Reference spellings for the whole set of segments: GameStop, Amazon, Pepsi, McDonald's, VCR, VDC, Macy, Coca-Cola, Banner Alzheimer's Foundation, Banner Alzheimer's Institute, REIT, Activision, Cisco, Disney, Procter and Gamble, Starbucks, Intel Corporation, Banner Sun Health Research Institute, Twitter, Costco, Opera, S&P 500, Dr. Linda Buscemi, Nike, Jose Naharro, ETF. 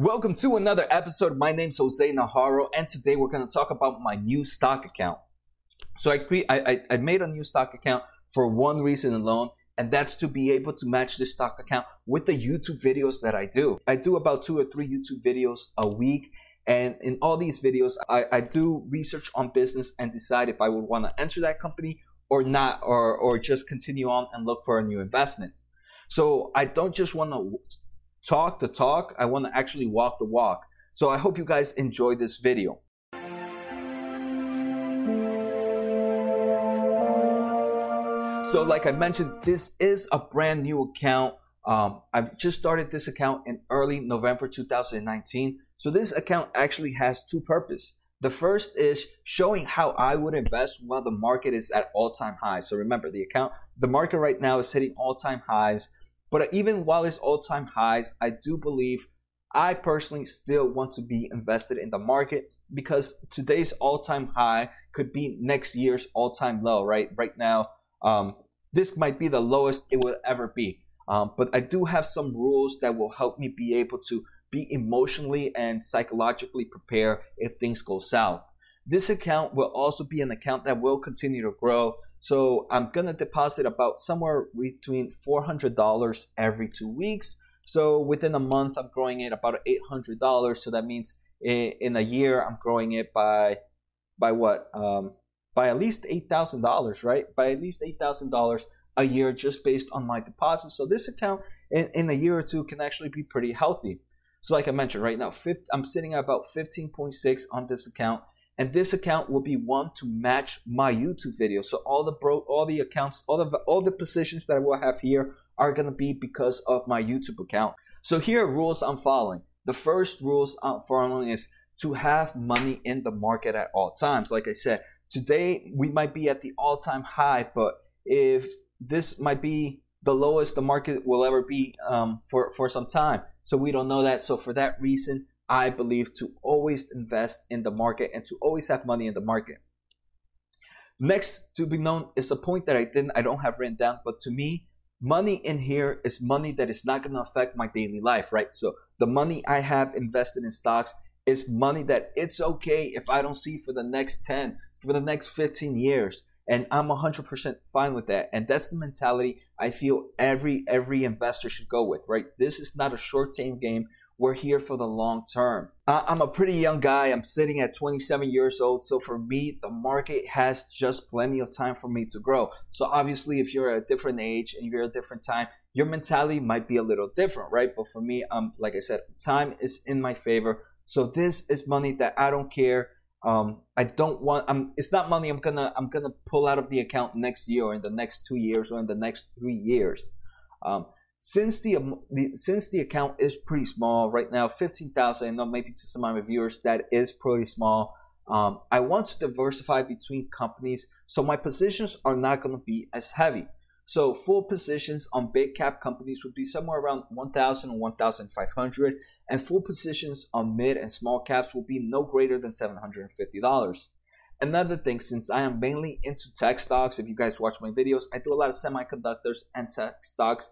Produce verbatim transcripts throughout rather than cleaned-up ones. Welcome to another episode. My name's Jose Naharro, and today we're going to talk about my new stock account. So I, cre- I, I, I made a new stock account for one reason alone, and that's to be able to match this stock account with the YouTube videos that I do. I do about two or three YouTube videos a week, and in all these videos, I, I do research on business and decide if I would want to enter that company or not, or, or just continue on and look for a new investment. So I don't just want to talk the talk, I want to actually walk the walk. So I hope you guys enjoy this video. So like I mentioned, this is a brand new account. Um, I've just started this account in early November two thousand nineteen. So this account actually has two purposes. The first is showing how I would invest while the market is at all-time highs. So remember, the account, the market right now is hitting all-time highs. But even while it's all-time highs, I do believe I personally still want to be invested in the market, because today's all-time high could be next year's all-time low, right? Right now, um, this might be the lowest it will ever be. Um, but I do have some rules that will help me be able to be emotionally and psychologically prepared if things go south. This account will also be an account that will continue to grow. So I'm gonna deposit about somewhere between four hundred dollars every two weeks. So within a month, I'm growing it about eight hundred dollars. So that means in a year, I'm growing it by by what? Um, by at least eight thousand dollars, right? By at least eight thousand dollars a year just based on my deposits. So this account in, in a year or two can actually be pretty healthy. So like I mentioned, right now, I'm sitting at about fifteen point six on this account. And this account will be one to match my YouTube video. So all the bro, all the accounts, all the all the positions that I will have here are gonna be because of my YouTube account. So here are rules I'm following. The first rules I'm following is to have money in the market at all times. Like I said, today we might be at the all-time high, but if this might be the lowest the market will ever be um, for for some time. So we don't know that. So for that reason, I believe to always invest in the market and to always have money in the market. Next to be known is a point that I didn't, I don't have written down, but to me, money in here is money that is not going to affect my daily life, right? So the money I have invested in stocks is money that it's okay if I don't see for the next ten, for the next fifteen years, and I'm one hundred percent fine with that. And that's the mentality I feel every every investor should go with, right? This is not a short-term game. We're here for the long term. I'm a pretty young guy. I'm sitting at twenty-seven years old. So for me, the market has just plenty of time for me to grow. So obviously, if you're at a different age and you're at a different time, your mentality might be a little different, right? But for me, um, like I said, time is in my favor. So this is money that I don't care. Um, I don't want. I'm. It's not money I'm gonna. I'm gonna pull out of the account next year, or in the next two years, or in the next three years. Um, Since the, the since the account is pretty small right now, fifteen thousand, I know maybe to some of my viewers that is pretty small. Um, I want to diversify between companies, so my positions are not going to be as heavy. So full positions on big cap companies would be somewhere around one thousand or one thousand five hundred, and full positions on mid and small caps will be no greater than seven hundred fifty dollars. Another thing, since I am mainly into tech stocks, if you guys watch my videos, I do a lot of semiconductors and tech stocks.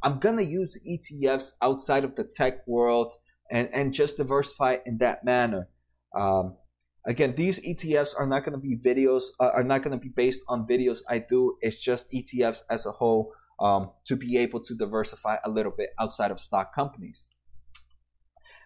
I'm going to use E T Fs outside of the tech world and, and just diversify in that manner. Um, again, these E T Fs are not going to be videos, uh, are not going to be based on videos I do. It's just E T Fs as a whole um, to be able to diversify a little bit outside of stock companies.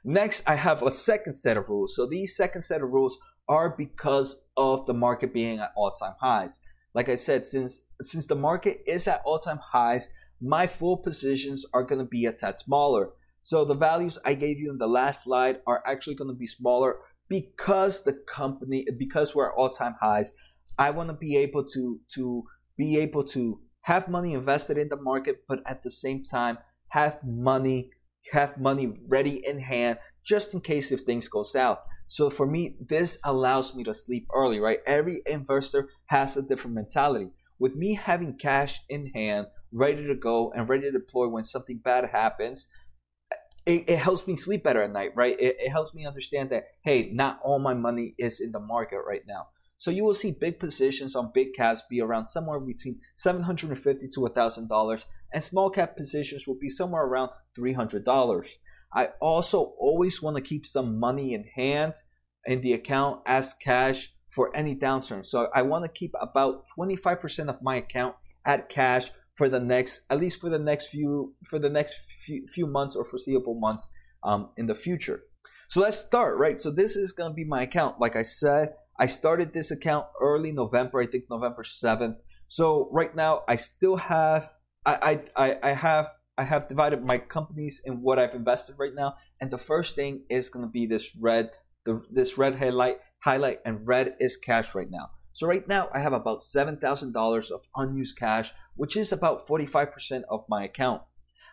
Next, I have a second set of rules. So these second set of rules are because of the market being at all-time highs. Like I said, since since the market is at all-time highs, my full positions are going to be a tad smaller. So the values I gave you in the last slide are actually going to be smaller because the company, because we're at all-time highs. I want to be able to to be able to have money invested in the market, but at the same time have money have money ready in hand just in case if things go south. So for me, this allows me to sleep early, right? Every investor has a different mentality. With me having cash in hand, ready to go and ready to deploy when something bad happens, it, it helps me sleep better at night, right? It, it helps me understand that, hey, not all my money is in the market right now. So you will see big positions on big caps be around somewhere between seven hundred fifty dollars to one thousand dollars, and small cap positions will be somewhere around three hundred dollars. I also always want to keep some money in hand in the account as cash for any downturn. So I want to keep about twenty-five percent of my account at cash for the next, at least for the next few, for the next few, few months or foreseeable months um, in the future. So let's start, right? So this is going to be my account. Like I said, I started this account early November, I think November seventh. So right now I still have, I, I, I have, I have divided my companies in what I've invested right now. And the first thing is going to be this red, the, this red highlight, highlight, and red is cash right now. So right now I have about seven thousand dollars of unused cash, which is about forty-five percent of my account.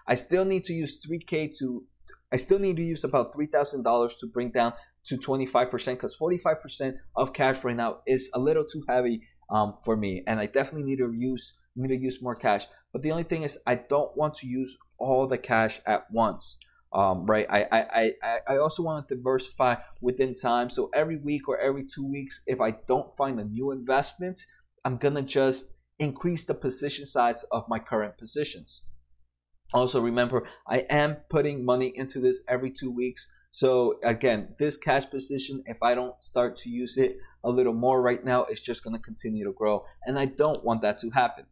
I still need to use three K to, I still need to use about three thousand dollars to bring down to twenty-five percent, because forty-five percent of cash right now is a little too heavy um, for me. And I definitely need to use, need to use more cash. But the only thing is I don't want to use all the cash at once. Um, right. I, I, I, I also want to diversify within time. So every week or every two weeks, if I don't find a new investment, I'm going to just increase the position size of my current positions. Also, remember, I am putting money into this every two weeks. So again, this cash position, if I don't start to use it a little more right now, it's just going to continue to grow. And I don't want that to happen.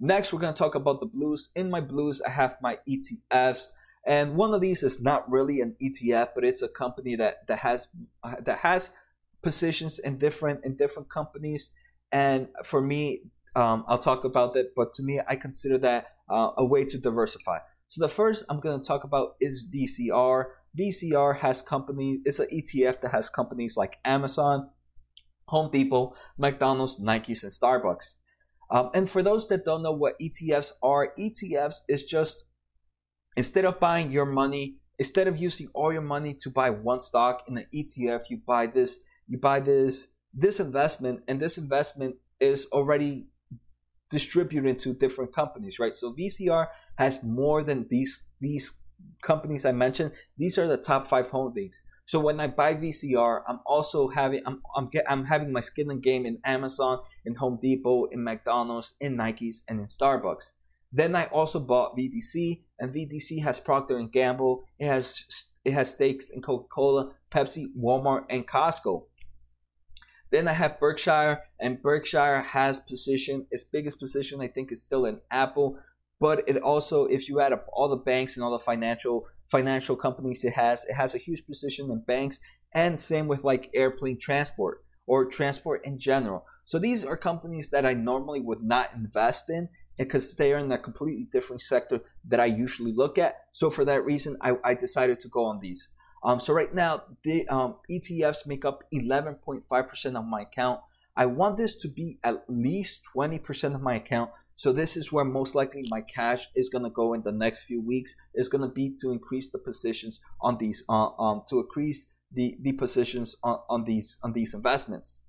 Next, we're going to talk about the blues. In my blues, I have my E T Fs. And one of these is not really an E T F, but it's a company that that has that has positions in different in different companies. And for me, um, I'll talk about that. But to me, I consider that uh, a way to diversify. So the first I'm going to talk about is V C R. V C R has companies. It's an E T F that has companies like Amazon, Home Depot, McDonald's, Nikes, and Starbucks. Um, and for those that don't know what E T Fs are, E T Fs is just, instead of buying your money, instead of using all your money to buy one stock in an E T F, you buy this, you buy this, this investment, and this investment is already distributed to different companies, right? So V C R has more than these, these companies I mentioned. These are the top five holdings. So when I buy V C R, I'm also having I'm I'm, get, I'm having my skin in the game in Amazon, in Home Depot, in McDonald's, in Nikes, and in Starbucks. Then I also bought V D C, and V D C has Procter and Gamble. It has it has stakes in Coca-Cola, Pepsi, Walmart, and Costco. Then I have Berkshire, and Berkshire has position. Its biggest position, I think, is still in Apple. But it also, if you add up all the banks and all the financial financial companies it has, it has a huge position in banks, and same with like airplane transport or transport in general. So these are companies that I normally would not invest in because they are in a completely different sector that I usually look at. So for that reason, I, I decided to go on these. Um, so right now, the um, E T Fs make up eleven point five percent of my account. I want this to be at least twenty percent of my account. So this is where most likely my cash is going to go in the next few weeks. It's going to be to increase the positions on these, uh, um, to increase the, the positions on, on these on these investments.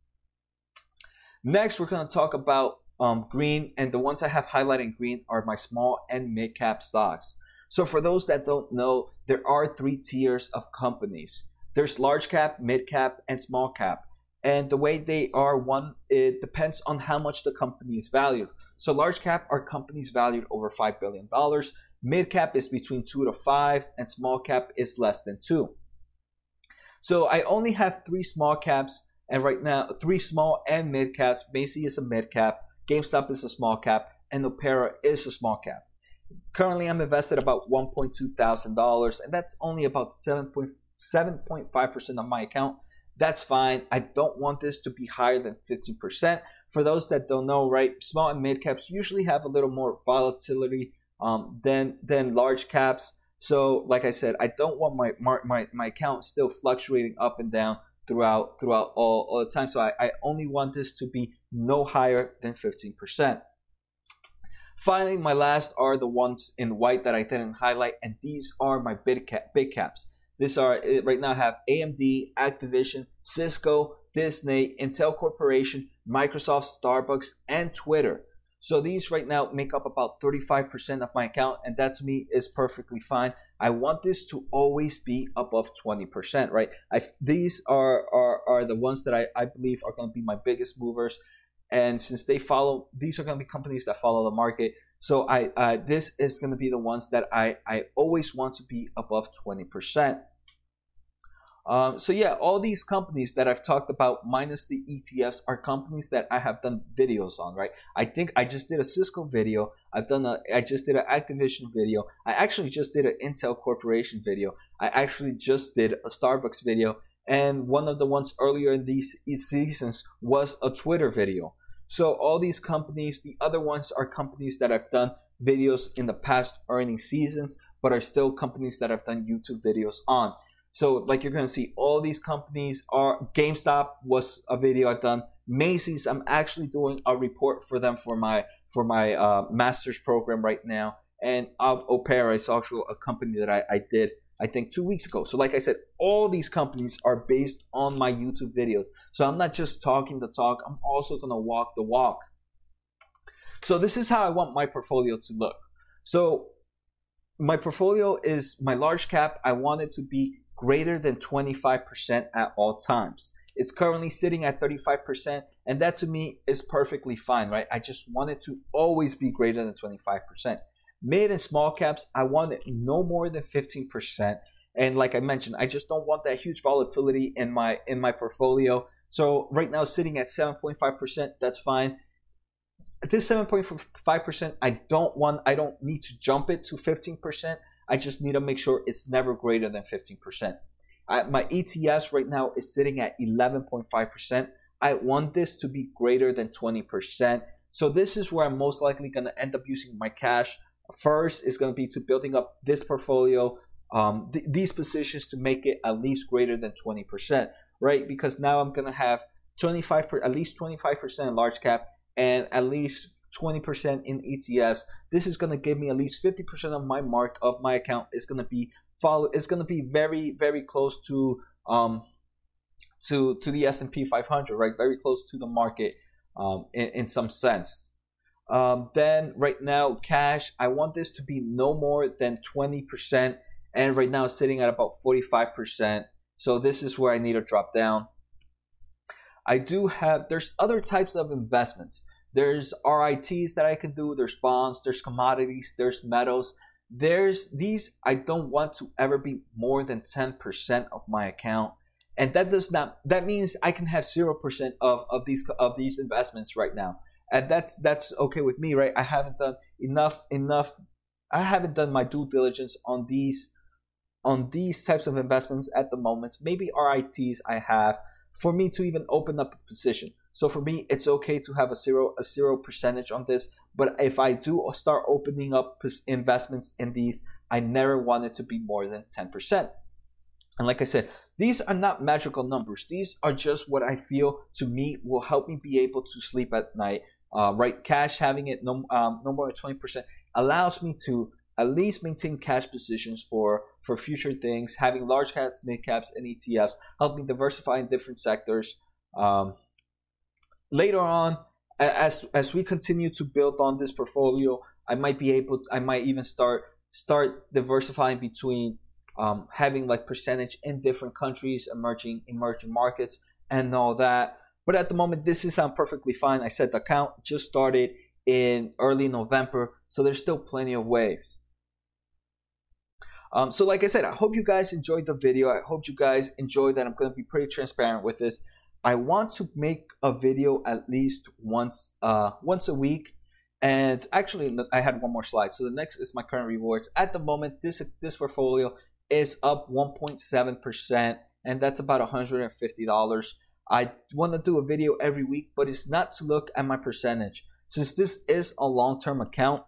Next, we're going to talk about um, green, and the ones I have highlighted in green are my small and mid-cap stocks. So for those that don't know, there are three tiers of companies. There's large cap, mid cap, and small cap. And the way they are, one, it depends on how much the company is valued. So large cap are companies valued over five billion dollars. Mid cap is between two to five, and small cap is less than two. So I only have three small caps, and right now, three small and mid caps. Macy is a mid cap, GameStop is a small cap, and Opera is a small cap. Currently, I'm invested about one point two thousand dollars, and that's only about seven point five percent of my account. That's fine. I don't want this to be higher than fifteen percent. For those that don't know, right, small and mid caps usually have a little more volatility um, than than large caps. So, like I said, I don't want my my my account still fluctuating up and down throughout throughout all, all the time. So I, I only want this to be no higher than fifteen percent. Finally, my last are the ones in white that I didn't highlight, and these are my big cap big caps. These are right now I have A M D, Activision, Cisco, Disney, Intel Corporation, Microsoft, Starbucks, and Twitter. So these right now make up about thirty-five percent of my account, and that to me is perfectly fine. I want this to always be above twenty percent, right? I, these are, are, are the ones that I, I believe are going to be my biggest movers. And since they follow, these are going to be companies that follow the market. So I uh, this is going to be the ones that I, I always want to be above twenty percent. Um, so yeah, all these companies that I've talked about minus the E T Fs are companies that I have done videos on, right? I think I just did a Cisco video. I've done a, I just did an Activision video. I actually just did an Intel Corporation video. I actually just did a Starbucks video. And one of the ones earlier in these seasons was a Twitter video. So all these companies, the other ones are companies that I've done videos in the past earnings seasons, but are still companies that I've done YouTube videos on. So like you're going to see all these companies are, GameStop was a video I've done. Macy's, I'm actually doing a report for them for my for my uh, master's program right now. And Opera is also a company that I, I did, I think, two weeks ago. So like I said, all these companies are based on my YouTube videos. So I'm not just talking the talk, I'm also going to walk the walk. So this is how I want my portfolio to look. So my portfolio is my large cap. I want it to be greater than twenty-five percent at all times. It's currently sitting at thirty-five percent, and that to me is perfectly fine, right? I just want it to always be greater than twenty-five percent. Mid and small caps, I want it no more than fifteen percent. And like I mentioned, I just don't want that huge volatility in my in my portfolio. So right now sitting at seven point five percent, that's fine. This seven point five percent, I don't want, I don't need to jump it to fifteen percent. I just need to make sure it's never greater than fifteen percent. I, my E T S right now is sitting at eleven point five percent. I want this to be greater than twenty percent. So this is where I'm most likely going to end up using my cash. First is going to be to building up this portfolio, um, th these positions to make it at least greater than twenty percent, right? Because now I'm going to have twenty-five per, at least twenty-five percent in large cap and at least twenty percent in E T Fs. This is going to give me at least fifty percent of my mark of my account is going to be follow. It's going to be very, very close to um to to the S and P five hundred, right? Very close to the market um, in, in some sense. Um, then right now, cash, I want this to be no more than twenty percent, and right now it's sitting at about forty-five percent. So this is where I need to drop down. I do have, there's other types of investments. There's R E I Ts that I can do, there's bonds, there's commodities, there's metals. There's these, I don't want to ever be more than ten percent of my account. And that does not, that means I can have zero percent of, of these of these investments right now. And that's that's okay with me, right? I haven't done enough enough. I haven't done my due diligence on these on these types of investments at the moment. Maybe R E I Ts I have for me to even open up a position. So for me, it's okay to have a zero a zero percentage on this. But if I do start opening up investments in these, I never want it to be more than ten percent. And like I said, these are not magical numbers. These are just what I feel to me will help me be able to sleep at night. Uh, right, cash having it no, um, no more than twenty percent allows me to at least maintain cash positions for for future things. Having large caps, mid caps, and E T Fs help me diversify in different sectors. Um, later on, as as we continue to build on this portfolio, I might be able to, I might even start start diversifying between um, having like percentage in different countries, emerging emerging markets, and all that. But at the moment, this is I'm perfectly fine. I said the account just started in early November, so there's still plenty of waves. Um, so like I said, I hope you guys enjoyed the video. I hope you guys enjoyed that. I'm going to be pretty transparent with this. I want to make a video at least once, uh, once a week. And actually, I had one more slide. So the next is my current rewards. At the moment, this, this portfolio is up one point seven percent, and that's about one hundred fifty dollars. I want to do a video every week, but it's not to look at my percentage. Since this is a long-term account,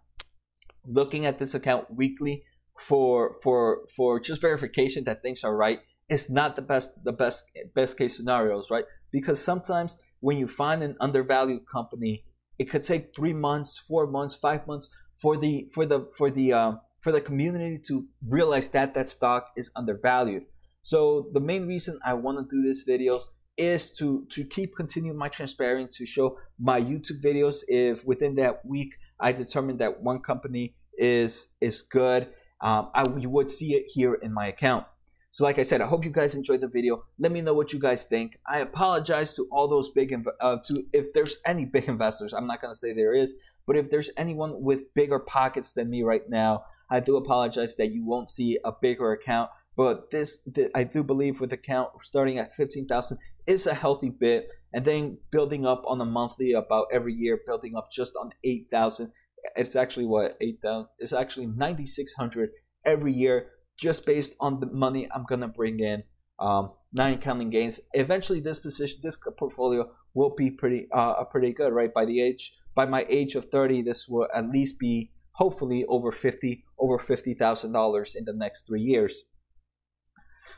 looking at this account weekly for for for just verification that things are right is not the best the best best case scenarios, right? Because sometimes when you find an undervalued company, it could take three months, four months, five months for the for the for the um, for the community to realize that that stock is undervalued. So the main reason I want to do these videos is to to keep continuing my transparency, to show my YouTube videos. If within that week I determine that one company is is good, um, I you would see it here in my account. So like I said, I hope you guys enjoyed the video. Let me know what you guys think. I apologize to all those big, uh, to if there's any big investors. I'm not going to say there is, But if there's anyone with bigger pockets than me right now, I do apologize that you won't see a bigger account. But this, th- I do believe with account starting at fifteen thousand is a healthy bit. And then building up on a monthly, about every year, building up just on eight thousand. It's actually what, eight thousand? It's actually nine thousand six hundred every year, just based on the money I'm going to bring in. Um, nine counting gains. Eventually this position, this portfolio will be pretty, uh, pretty good, right? By the age, by my age of thirty, this will at least be hopefully over fifty, over fifty thousand dollars in the next three years.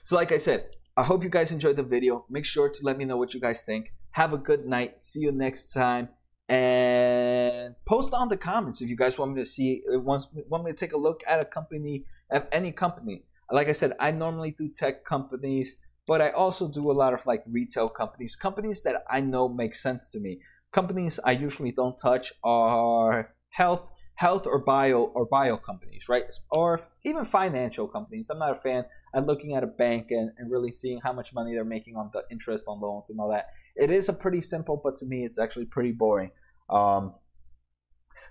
So like I said, I hope you guys enjoyed the video. Make sure to let me know what you guys think. Have a good night. See you next time. And post on the comments if you guys want me to see, want, want me to take a look at a company, at any company. Like I said, I normally do tech companies, but I also do a lot of like retail companies, companies that I know make sense to me. Companies I usually don't touch are health, health or bio or bio companies, right? Or even financial companies. I'm not a fan of looking at a bank and, and really seeing how much money they're making on the interest on loans and all that. It is a pretty simple, but to me, it's actually pretty boring. Um,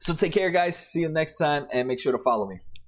so take care, guys. See you next time, and make sure to follow me.